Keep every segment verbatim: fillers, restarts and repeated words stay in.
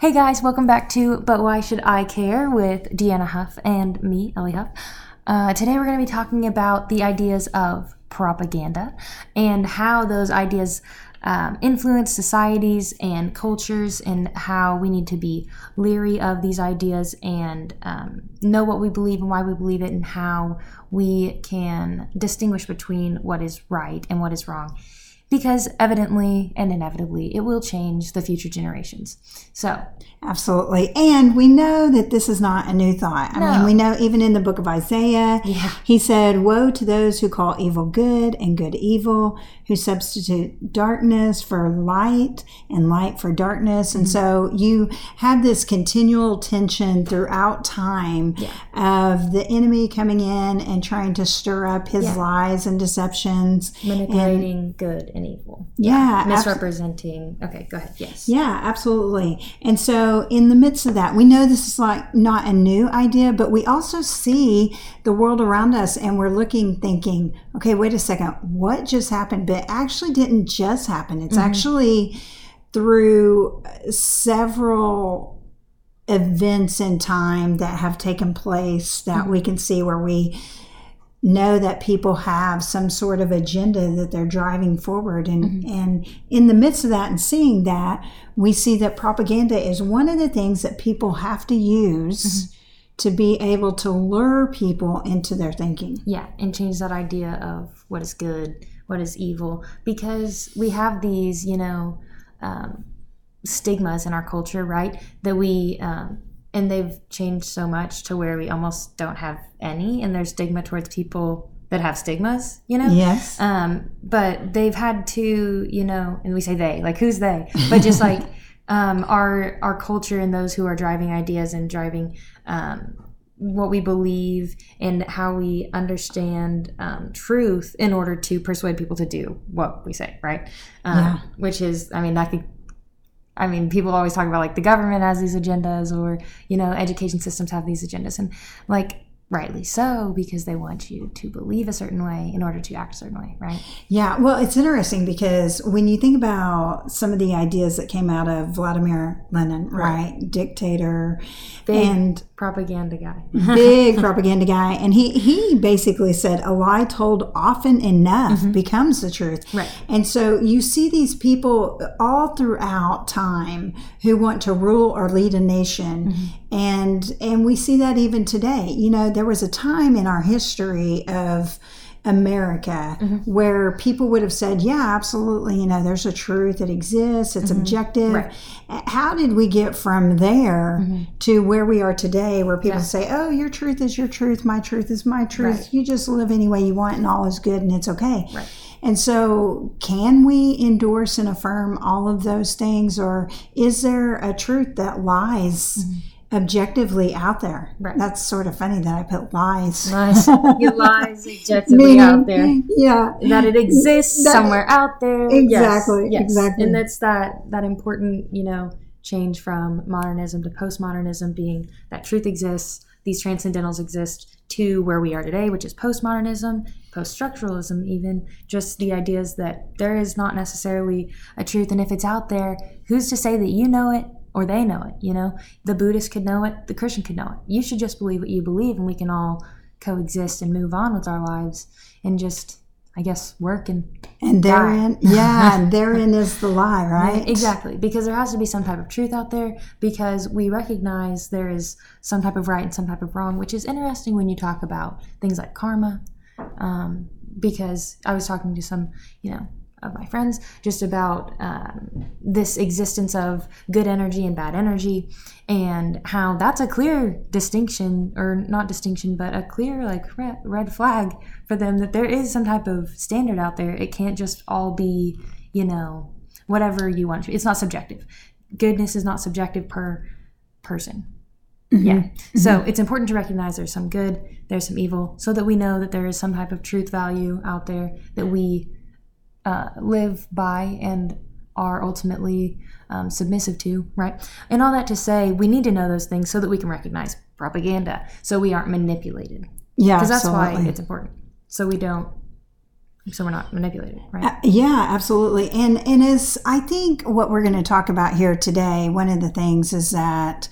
Hey guys, welcome back to But Why Should I Care with Deanna Huff and me, Ellie Huff. Uh, today we're going to be talking about the ideas of propaganda and how those ideas um, influence societies and cultures, and how we need to be leery of these ideas and um, know what we believe and why we believe it, and how we can distinguish between what is right and what is wrong. Because evidently and inevitably, it will change the future generations. So, absolutely. And we know that this is not a new thought. I no. mean, we know even in the book of Isaiah, yeah. he said, "Woe to those who call evil good and good evil, who substitute darkness for light and light for darkness." Mm-hmm. And so you have this continual tension throughout time yeah. of the enemy coming in and trying to stir up his yeah. lies and deceptions. Manipulating and good. And evil. Yeah. yeah misrepresenting. Abs- okay, go ahead. Yes. Yeah, absolutely. And so in the midst of that, we know this is like not a new idea, but we also see the world around us and we're looking, thinking, okay, wait a second, what just happened? But it actually didn't just happen. It's mm-hmm. actually through several events in time that have taken place that mm-hmm. we can see where we know that people have some sort of agenda that they're driving forward, and mm-hmm. and in the midst of that and seeing that, we see that propaganda is one of the things that people have to use mm-hmm. to be able to lure people into their thinking. Yeah, and change that idea of what is good, what is evil, because we have these, you know, um, stigmas in our culture, right? That we um, And they've changed so much to where we almost don't have any, and there's stigma towards people that have stigmas, you know? Yes. Um, but they've had to, you know, and we say they, like, who's they? But just like um, our our culture and those who are driving ideas and driving um, what we believe and how we understand um, truth in order to persuade people to do what we say, right? Um, yeah. Which is, I mean, I think. I mean, people always talk about, like, the government has these agendas, or, you know, education systems have these agendas. And, like, rightly so, because they want you to believe a certain way in order to act a certain way, right? Yeah, well, it's interesting because when you think about some of the ideas that came out of Vladimir Lenin, right? right? Dictator. Big and propaganda guy. Big propaganda guy. And he, he basically said, a lie told often enough mm-hmm. becomes the truth. Right. And so you see these people all throughout time who want to rule or lead a nation. Mm-hmm. And, and we see that even today. You know, there was a time in our history of America mm-hmm. where people would have said, yeah, absolutely, you know, there's a truth that exists, it's mm-hmm. objective. Right. How did we get from there mm-hmm. to where we are today, where people yeah. say, oh, your truth is your truth, my truth is my truth, right. you just live any way you want and all is good and it's okay. Right. And so can we endorse and affirm all of those things, or is there a truth that lies mm-hmm. objectively out there? Right. That's sort of funny that I put lies. Lies. Your lies objectively Meaning, out there. Yeah. That it exists that, somewhere out there. Exactly. Yes, yes. Exactly. And that's that that important, you know, change from modernism to postmodernism, being that truth exists, these transcendentals exist, to where we are today, which is postmodernism, post-structuralism even, just the ideas that there is not necessarily a truth, and if it's out there, who's to say that you know it? Or they know it, you know? The Buddhist could know it. The Christian could know it. You should just believe what you believe, and we can all coexist and move on with our lives and just, I guess, work and And therein, die. yeah, and therein is the lie, right? Yeah, exactly, because there has to be some type of truth out there, because we recognize there is some type of right and some type of wrong, which is interesting when you talk about things like karma, um, because I was talking to some, you know, of my friends just about um, this existence of good energy and bad energy, and how that's a clear distinction, or not distinction, but a clear, like, red, red flag for them, that there is some type of standard out there. It can't just all be, you know, whatever you want. It's not subjective. Goodness is not subjective per person. Mm-hmm. Yeah. Mm-hmm. So it's important to recognize there's some good, there's some evil, so that we know that there is some type of truth value out there that we Uh, live by and are ultimately um, submissive to, right? And all that to say, we need to know those things so that we can recognize propaganda, so we aren't manipulated. Yeah, because that's absolutely. Why it's important. So we don't so we're not manipulated, right? Uh, yeah, absolutely. And and as I think what we're going to talk about here today, one of the things is that,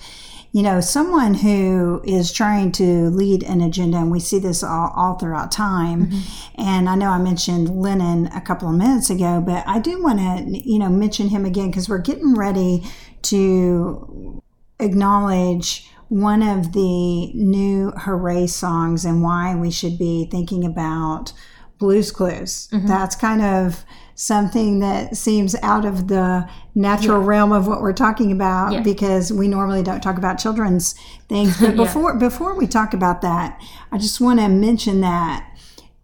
you know, someone who is trying to lead an agenda, and we see this all, all throughout time. Mm-hmm. And I know I mentioned Lenin a couple of minutes ago, but I do want to, you know, mention him again because we're getting ready to acknowledge one of the new hooray songs and why we should be thinking about Blue's Clues. Mm-hmm. That's kind of something that seems out of the natural yeah. realm of what we're talking about yeah. because we normally don't talk about children's things. But before yeah. before we talk about that, I just want to mention that,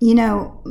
you know,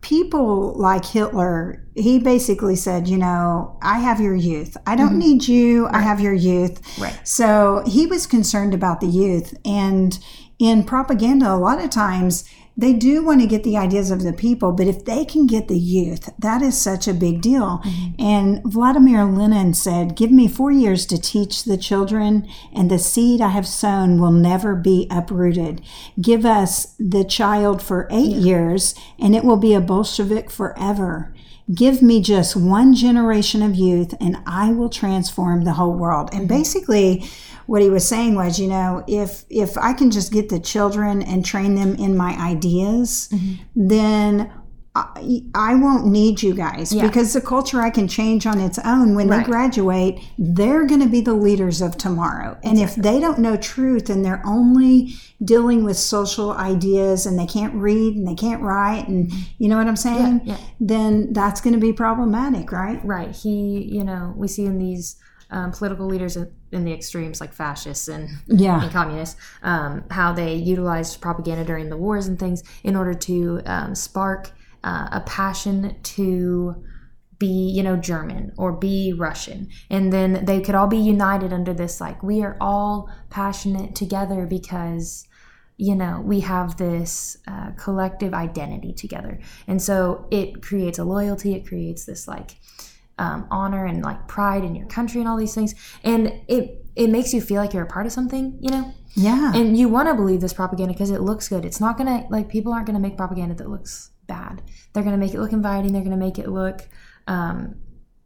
people like Hitler, he basically said, you know, I have your youth. I don't mm-hmm. need you. Right. I have your youth. Right. So he was concerned about the youth. And in propaganda, a lot of times they do want to get the ideas of the people, but if they can get the youth, that is such a big deal. Mm-hmm. And Vladimir Lenin said, give me four years to teach the children, and the seed I have sown will never be uprooted. Give us the child for eight yeah. years, and it will be a Bolshevik forever. Give me just one generation of youth, and I will transform the whole world. And basically, what he was saying was, you know, if if I can just get the children and train them in my ideas, mm-hmm. then I, I won't need you guys yeah. because the culture I can change on its own. When right. they graduate, they're going to be the leaders of tomorrow. And exactly. if they don't know truth and they're only dealing with social ideas and they can't read and they can't write and you know what I'm saying, yeah, yeah. then that's going to be problematic, right? Right. He, you know, we see in these Um, political leaders in the extremes, like fascists and, yeah. and communists, um, how they utilized propaganda during the wars and things in order to um, spark uh, a passion to be, you know, German or be Russian. And then they could all be united under this, like, we are all passionate together because, you know, we have this uh, collective identity together. And so it creates a loyalty. It creates this, like, Um, honor and like pride in your country and all these things, and it it makes you feel like you're a part of something, you know. Yeah. And you want to believe this propaganda because it looks good. It's not gonna like people aren't gonna make propaganda that looks bad. They're gonna make it look inviting. They're gonna make it look um,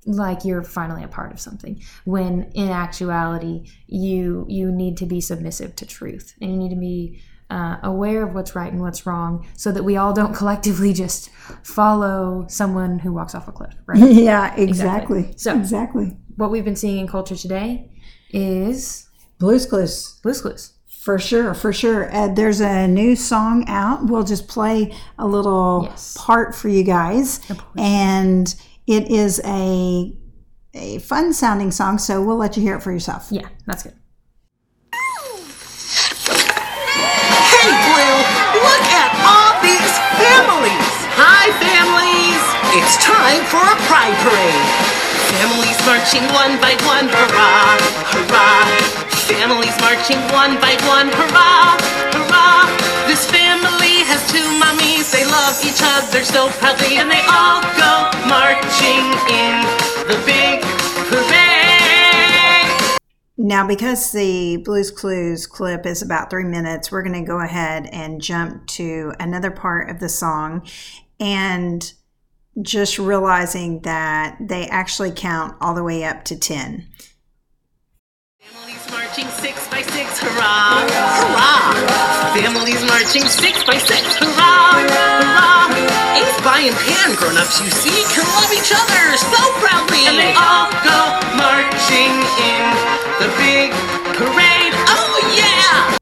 like you're finally a part of something. When in actuality, you you need to be submissive to truth, and you need to be uh, aware of what's right and what's wrong, so that we all don't collectively just follow someone who walks off a cliff, right? Yeah, exactly. exactly. So exactly. What we've been seeing in culture today is Blue's Clues. Blue's Clues. For sure, for sure. Uh, there's a new song out. We'll just play a little yes. part for you guys. And it is a a fun sounding song, so we'll let you hear it for yourself. Yeah, that's good. Hey, Blue, look at all these families. Hi, families! It's time for a pride parade. Families marching one by one, hurrah, hurrah. Families marching one by one, hurrah, hurrah. This family has two mommies. They love each other so proudly, and they all go marching in the big parade. Now, because the Blue's Clues clip is about three minutes, we're going to go ahead and jump to another part of the song. And just realizing that they actually count all the way up to ten. Families marching six by six, hurrah, hurrah. hurrah. Families marching six by six, hurrah, hurrah. hurrah. Ace by and pan grown-ups you see can love each other so proudly. And they all go marching in the big parade. Oh, yeah!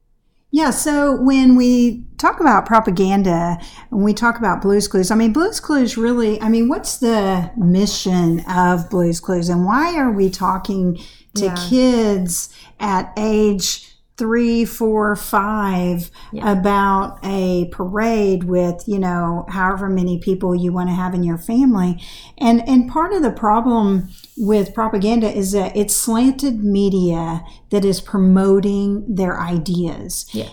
Yeah, so when we talk about propaganda, when we talk about Blue's Clues, I mean, Blue's Clues really, I mean, what's the mission of Blue's Clues? And why are we talking to yeah. kids at age three, four, five yeah. about a parade with, you know, however many people you want to have in your family? And, and part of the problem with propaganda is that it's slanted media that is promoting their ideas. Yeah.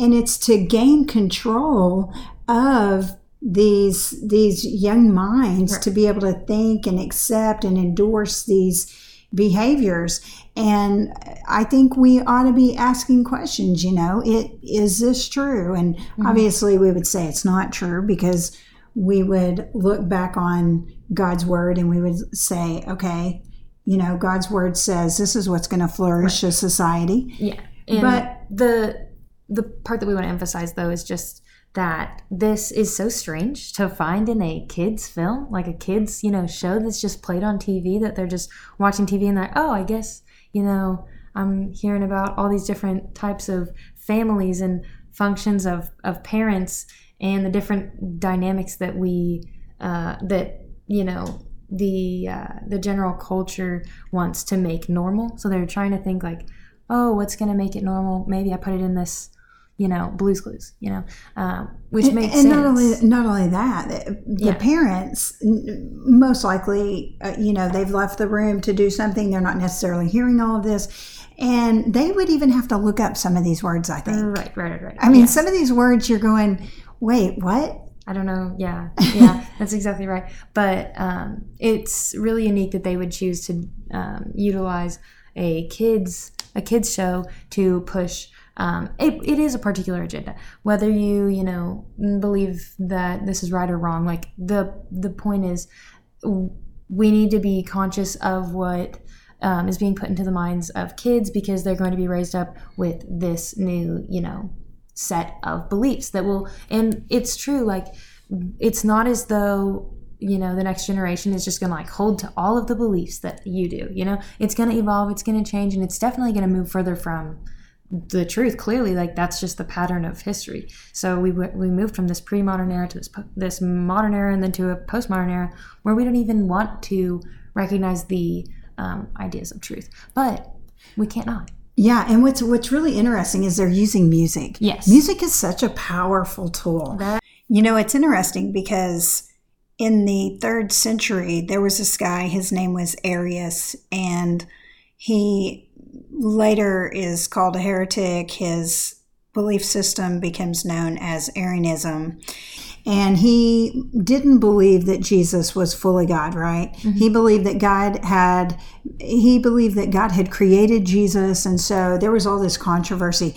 And it's to gain control of these these young minds right. to be able to think and accept and endorse these behaviors. And I think we ought to be asking questions, you know, it is this true? And mm-hmm. obviously we would say it's not true because we would look back on God's word and we would say, okay, you know, God's word says this is what's going to flourish right. a society. Yeah. And but the the part that we want to emphasize, though, is just that this is so strange to find in a kid's film, like a kid's, you know, show that's just played on T V, that they're just watching T V and they're, oh, I guess, you know, I'm hearing about all these different types of families and functions of, of parents and the different dynamics that we, uh, that, you know, the uh, the general culture wants to make normal. So they're trying to think like, oh, what's going to make it normal? Maybe I put it in this, you know, Blue's Clues, you know, uh, which and, makes and sense. And not only, not only that, the yeah. parents, most likely, uh, you know, they've left the room to do something. They're not necessarily hearing all of this. And they would even have to look up some of these words, I think. Right, right, right. I mean, yeah. some of these words you're going, wait, what? I don't know. Yeah, yeah, that's exactly right. But um, it's really unique that they would choose to um, utilize a kids a kids show to push. Um, it, it is a particular agenda. Whether you you know believe that this is right or wrong, like the the point is, we need to be conscious of what um, is being put into the minds of kids, because they're going to be raised up with this new you know. set of beliefs that will, and it's true, like, it's not as though, you know, the next generation is just going to like hold to all of the beliefs that you do, you know, it's going to evolve, it's going to change, and it's definitely going to move further from the truth. Clearly, like, that's just the pattern of history. So we we moved from this pre-modern era to this, this modern era, and then to a postmodern era where we don't even want to recognize the um, ideas of truth, but we can't not. Yeah, and what's what's really interesting is they're using music. Yes. Music is such a powerful tool. That- you know, it's interesting because in the third century, there was this guy, his name was Arius, and he later is called a heretic. His belief system becomes known as Arianism. And he didn't believe that Jesus was fully God, right? Mm-hmm. He believed that God had, he believed that God had created Jesus. And so there was all this controversy.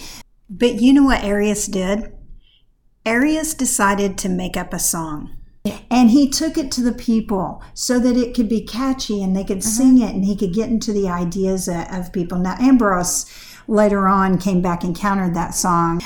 But you know what Arius did? Arius decided to make up a song. Yeah. And he took it to the people so that it could be catchy and they could uh-huh. sing it, and he could get into the ideas of people. Now, Ambrose later on came back and countered that song.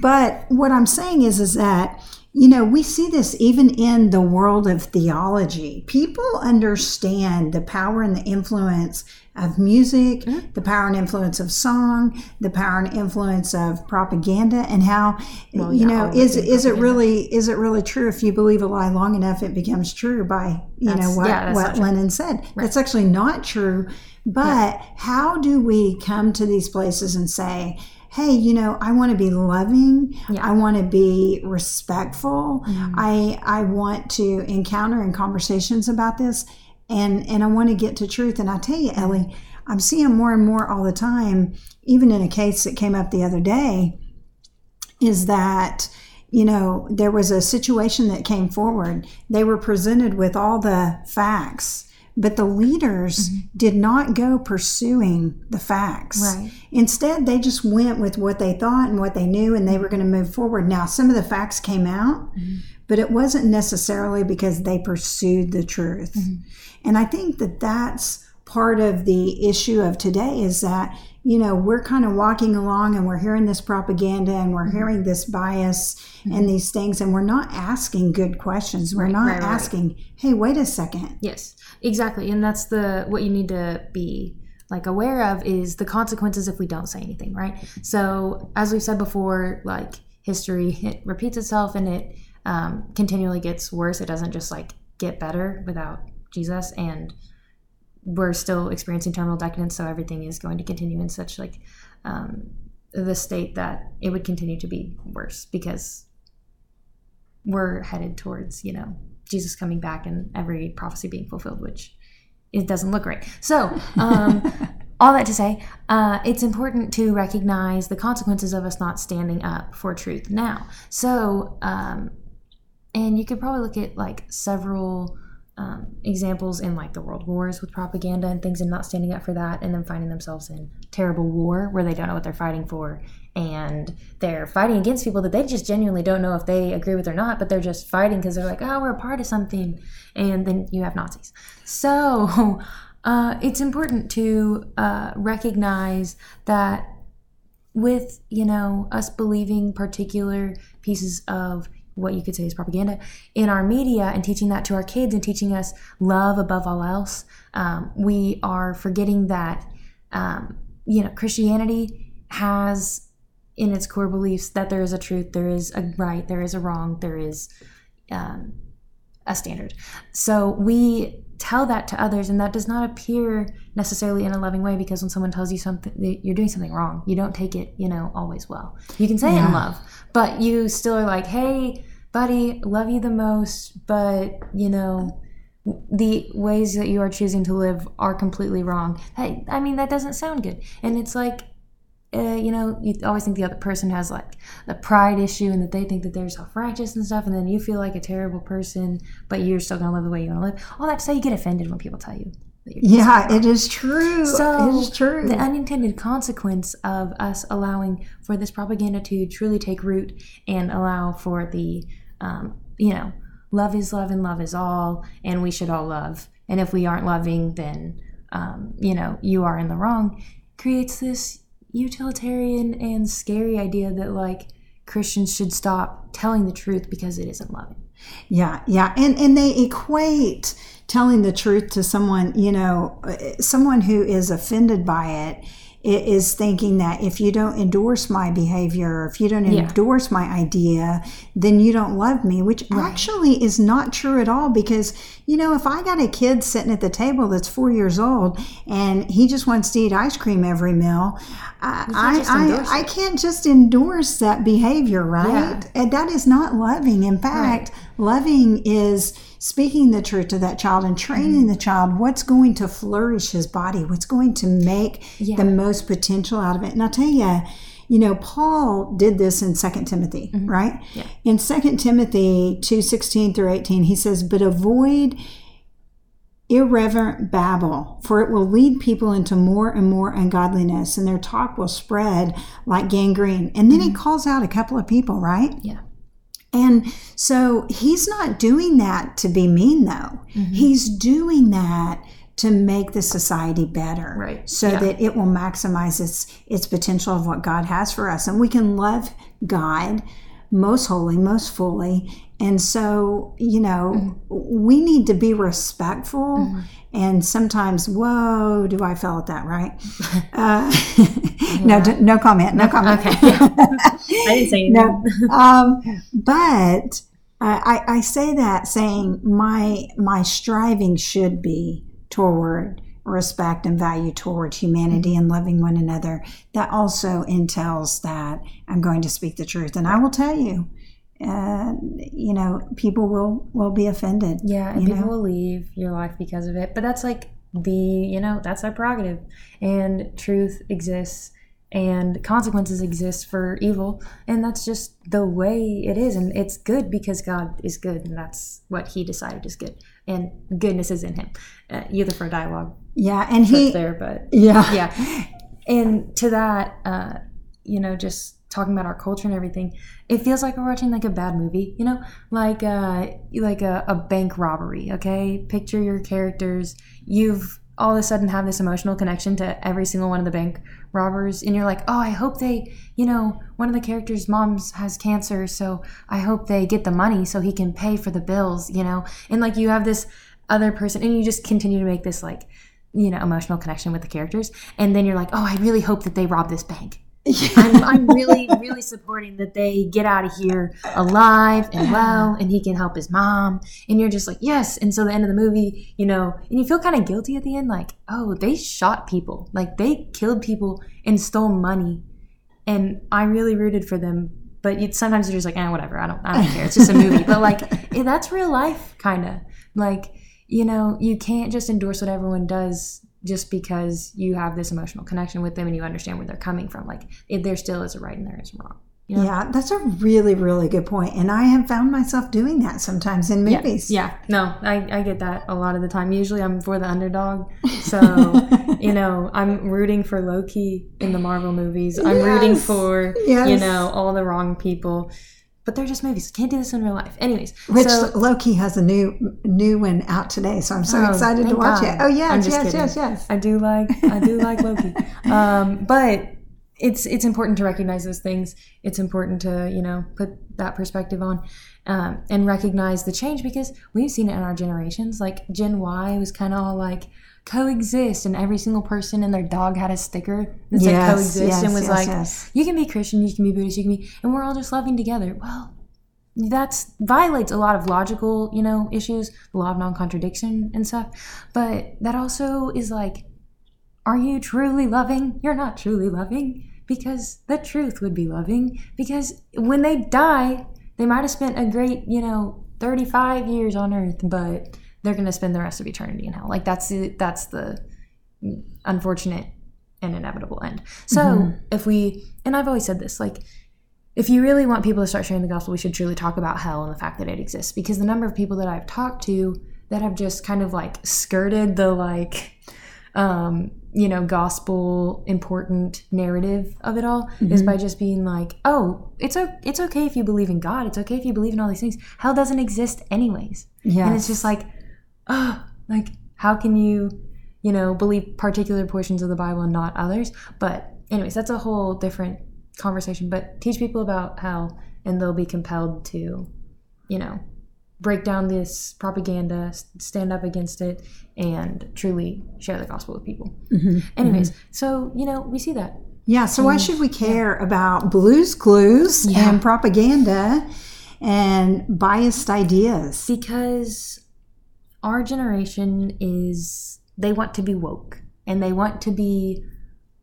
But what I'm saying is, is that, you know, we see this even in the world of theology. People understand the power and the influence of music, mm-hmm. the power and influence of song, the power and influence of propaganda, and how, well, you know, is is it really is it really true? If you believe a lie long enough, it becomes true by, you that's, know, what, yeah, what Lenin said. Right. That's actually not true. But yeah. how do we come to these places and say, hey, you know, I want to be loving. Yeah. I want to be respectful. Mm-hmm. I I want to encounter in conversations about this, and, and I want to get to truth. And I tell you, Ellie, I'm seeing more and more all the time, even in a case that came up the other day, is that, you know, there was a situation that came forward. They were presented with all the facts, but the leaders mm-hmm. did not go pursuing the facts. Right. Instead, they just went with what they thought and what they knew, and they were going to move forward. Now, some of the facts came out, mm-hmm. but it wasn't necessarily because they pursued the truth. Mm-hmm. And I think that that's part of the issue of today, is that, you know, we're kind of walking along and we're hearing this propaganda and we're mm-hmm. hearing this bias mm-hmm. and these things, and we're not asking good questions. We're right, not right, asking, right. hey, wait a second. Yes, exactly. And that's the what you need to be like aware of, is the consequences if we don't say anything, right? So as we've said before, like, history, it repeats itself, and it um, continually gets worse. It doesn't just like get better without Jesus, and we're still experiencing terminal decadence, so everything is going to continue in such like um, the state that it would continue to be worse, because we're headed towards, you know, Jesus coming back and every prophecy being fulfilled, which it doesn't look right. So um, all that to say, uh, it's important to recognize the consequences of us not standing up for truth now. So, um, and you could probably look at like several um, examples in like the world wars with propaganda and things and not standing up for that, and then finding themselves in terrible war where they don't know what they're fighting for, and they're fighting against people that they just genuinely don't know if they agree with or not, but they're just fighting because they're like, oh, we're a part of something, and then you have Nazis. So uh, it's important to uh, recognize that with, you know, us believing particular pieces of what you could say is propaganda in our media and teaching that to our kids and teaching us love above all else, um, we are forgetting that, um, you know, Christianity has in its core beliefs that there is a truth, there is a right, there is a wrong, there is um, a standard. So we tell that to others, and that does not appear necessarily in a loving way, because when someone tells you something, you're doing something wrong, you don't take it, you know, always well. You can say yeah. it in love, but you still are like, hey, buddy, love you the most, but, you know, the ways that you are choosing to live are completely wrong. Hey, I mean, that doesn't sound good. And it's like, Uh, you know, you always think the other person has like the pride issue and that they think that they're self-righteous and stuff, and then you feel like a terrible person, but you're still going to live the way you want to live. All that to say, you get offended when people tell you that you're yeah, self-righteous. It is true. So it is true. The unintended consequence of us allowing for this propaganda to truly take root and allow for the, um, you know, love is love and love is all, and we should all love. And if we aren't loving, then, um, you know, you are in the wrong, creates this utilitarian and scary idea that like Christians should stop telling the truth because it isn't loving. Yeah, yeah. And and they equate telling the truth to someone, you know, someone who is offended by it is thinking that if you don't endorse my behavior, if you don't yeah. endorse my idea, then you don't love me, which right. actually is not true at all. Because, you know, if I got a kid sitting at the table that's four years old and he just wants to eat ice cream every meal, I I, I, I can't just endorse that behavior, right? Yeah. And that is not loving. In fact, right. loving is speaking the truth to that child and training mm. the child what's going to flourish his body, what's going to make yeah. the most potential out of it. And I'll tell you, you know, Paul did this in Second Timothy, mm-hmm. right? Yeah. In Second Timothy two sixteen through eighteen, he says, but avoid irreverent babble, for it will lead people into more and more ungodliness, and their talk will spread like gangrene. And then mm-hmm. he calls out a couple of people, right? Yeah. And so he's not doing that to be mean, though. Mm-hmm. He's doing that to make the society better, right. so yeah. that it will maximize its its potential of what God has for us. And we can love God most wholly, most fully. And so, you know, mm-hmm. we need to be respectful. Mm-hmm. And sometimes, whoa, do I fail at that, right? Uh, yeah. No, d- no comment, no, no comment. Okay. I didn't say anything. No. Um, but I, I say that saying my my striving should be toward respect and value toward humanity and loving one another. That also entails that I'm going to speak the truth. And I will tell you, uh, you know, people will, will be offended. Yeah, and people know? will leave your life because of it. But that's like the, you know, that's our prerogative. And truth exists and consequences exist for evil. And that's just the way it is. And it's good because God is good. And that's what he decided is good. And goodness is in him. Uh, you look for a dialogue. Yeah, and he there, but yeah, yeah. And to that, uh, you know, just talking about our culture and everything, it feels like we're watching like a bad movie, you know, like uh, like a, a bank robbery. Okay, picture your characters. You've all of a sudden have this emotional connection to every single one of the bank robbers, and you're like, oh, I hope they, you know, one of the characters' moms has cancer, so I hope they get the money so he can pay for the bills, you know, and like you have this other person, and you just continue to make this like, you know, emotional connection with the characters, and then you're like, oh, I really hope that they rob this bank. Yeah. I'm, I'm really, really supporting that they get out of here alive and well, and he can help his mom. And you're just like, yes. And so the end of the movie, you know, and you feel kind of guilty at the end, like, oh, they shot people, like they killed people and stole money, and I really rooted for them. But you'd, sometimes you're just like, eh, whatever. I don't, I don't care. It's just a movie. But like, that's real life, kind of like. You know, you can't just endorse what everyone does just because you have this emotional connection with them and you understand where they're coming from. Like, if there still is a right and there is a wrong. You know? Yeah, that's a really, really good point. And I have found myself doing that sometimes in movies. Yeah, yeah. no, I, I get that a lot of the time. Usually I'm for the underdog. So, you know, I'm rooting for Loki in the Marvel movies. I'm yes. rooting for, yes. you know, all the wrong people. But they're just movies. Can't do this in real life. Anyways. Which so, Loki has a new new one out today, so I'm so oh, excited to watch God. it. Oh, yes, yes, kidding. yes, yes. I do like I do like Loki. Um, but it's it's important to recognize those things. It's important to, you know, put that perspective on um, and recognize the change, because we've seen it in our generations. Like Gen Y was kind of all like, coexist, and every single person and their dog had a sticker that said yes, coexist yes, and was yes, like yes. you can be Christian, you can be Buddhist, you can be, and we're all just loving together. Well, that's violates a lot of logical, you know, issues, the law of non-contradiction and stuff. But that also is like, are you truly loving? You're not truly loving, because the truth would be loving, because when they die they might have spent a great, you know, thirty-five years on earth, but they're going to spend the rest of eternity in hell. Like, that's the, that's the unfortunate and inevitable end. So mm-hmm. if we, and I've always said this, like, if you really want people to start sharing the gospel, we should truly talk about hell and the fact that it exists. Because the number of people that I've talked to that have just kind of, like, skirted the, like, um, you know, gospel important narrative of it all mm-hmm. is by just being like, oh, it's a, it's okay if you believe in God. It's okay if you believe in all these things. Hell doesn't exist anyways. Yes. And it's just like, oh, like, how can you, you know, believe particular portions of the Bible and not others? But anyways, that's a whole different conversation. But teach people about hell, and they'll be compelled to, you know, break down this propaganda, stand up against it, and truly share the gospel with people. Mm-hmm. Anyways, mm-hmm. so, you know, we see that. Yeah, so and, why should we care yeah. about Blue's Clues yeah. and propaganda and biased ideas? Because our generation is, they want to be woke, and they want to be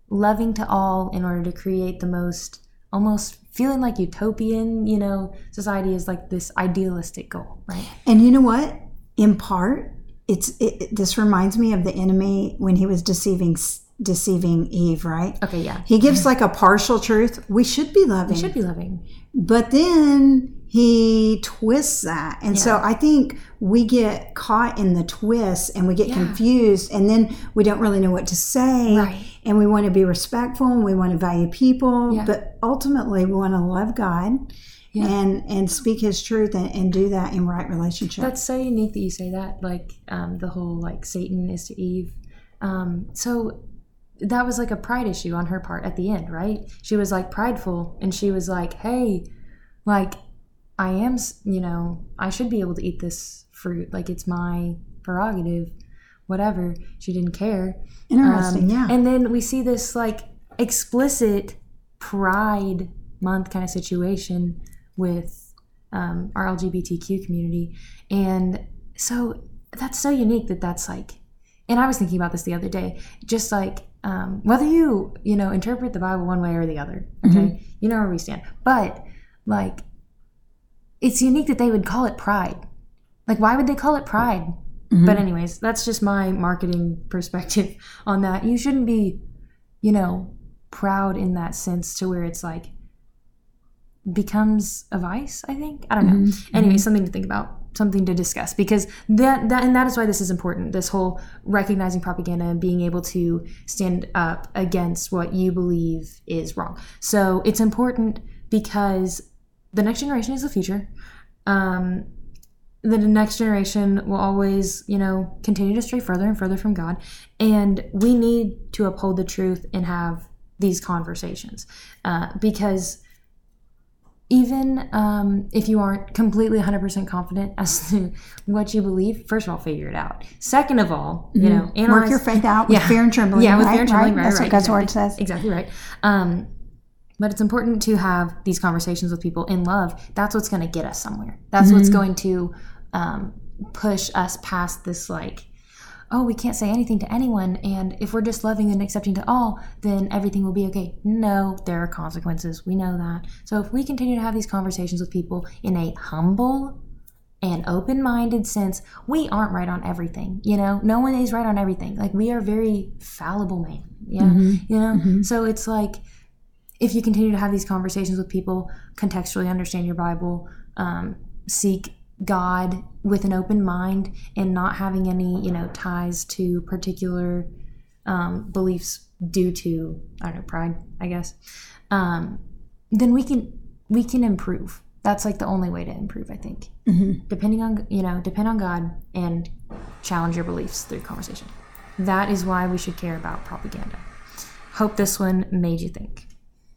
loving to all in order to create the most, almost feeling like utopian, you know, society is like this idealistic goal, right? And you know what? In part, it's it, it, this reminds me of the enemy when he was deceiving deceiving Eve, right? Okay, yeah. He gives like a partial truth. We should be loving. We should be loving. But then he twists that. And yeah. so I think we get caught in the twist, and we get yeah. confused, and then we don't really know what to say. Right. And we want to be respectful, and we want to value people. Yeah. But ultimately, we want to love God yeah. and, and speak his truth, and, and do that in right relationship. That's so unique that you say that, like um, the whole like Satan is to Eve. Um, so that was like a pride issue on her part at the end, right? She was like prideful, and she was like, hey, like, I am, you know, I should be able to eat this fruit. Like, it's my prerogative, whatever. She didn't care. Interesting, um, yeah. And then we see this, like, explicit Pride Month kind of situation with um, our L G B T Q community. And so that's so unique that that's, like, and I was thinking about this the other day, just, like, um, whether you, you know, interpret the Bible one way or the other, okay? Mm-hmm. You know where we stand. But, like, it's unique that they would call it pride. Like, why would they call it pride? Mm-hmm. But anyways, that's just my marketing perspective on that. You shouldn't be, you know, proud in that sense to where it's like becomes a vice, I think. I don't know. Mm-hmm. Anyway, something to think about, something to discuss, because that, that, and that is why this is important. This whole recognizing propaganda and being able to stand up against what you believe is wrong. So it's important because the next generation is the future. Um, the next generation will always, you know, continue to stray further and further from God. And we need to uphold the truth and have these conversations. Uh, because even um, if you aren't completely one hundred percent confident as to what you believe, first of all, figure it out. Second of all, you know, mm-hmm. analyze. Work your faith out yeah. with fear and trembling. Yeah, with right, fear and trembling. Right, right, that's right, what God's exactly. word says. Exactly right. Um, But it's important to have these conversations with people in love. That's what's going to get us somewhere. That's mm-hmm. what's going to um, push us past this, like, oh, we can't say anything to anyone, and if we're just loving and accepting to all, then everything will be okay. No, there are consequences. We know that. So if we continue to have these conversations with people in a humble and open-minded sense, we aren't right on everything, you know? No one is right on everything. Like, we are very fallible man, yeah? Mm-hmm. You know? Mm-hmm. So it's like, if you continue to have these conversations with people, contextually understand your Bible, um, seek God with an open mind and not having any, you know, ties to particular um, beliefs due to, I don't know, pride, I guess, um, then we can we can improve. That's like the only way to improve, I think. Mm-hmm. Depending on, you know, depend on God and challenge your beliefs through conversation. That is why we should care about propaganda. Hope this one made you think.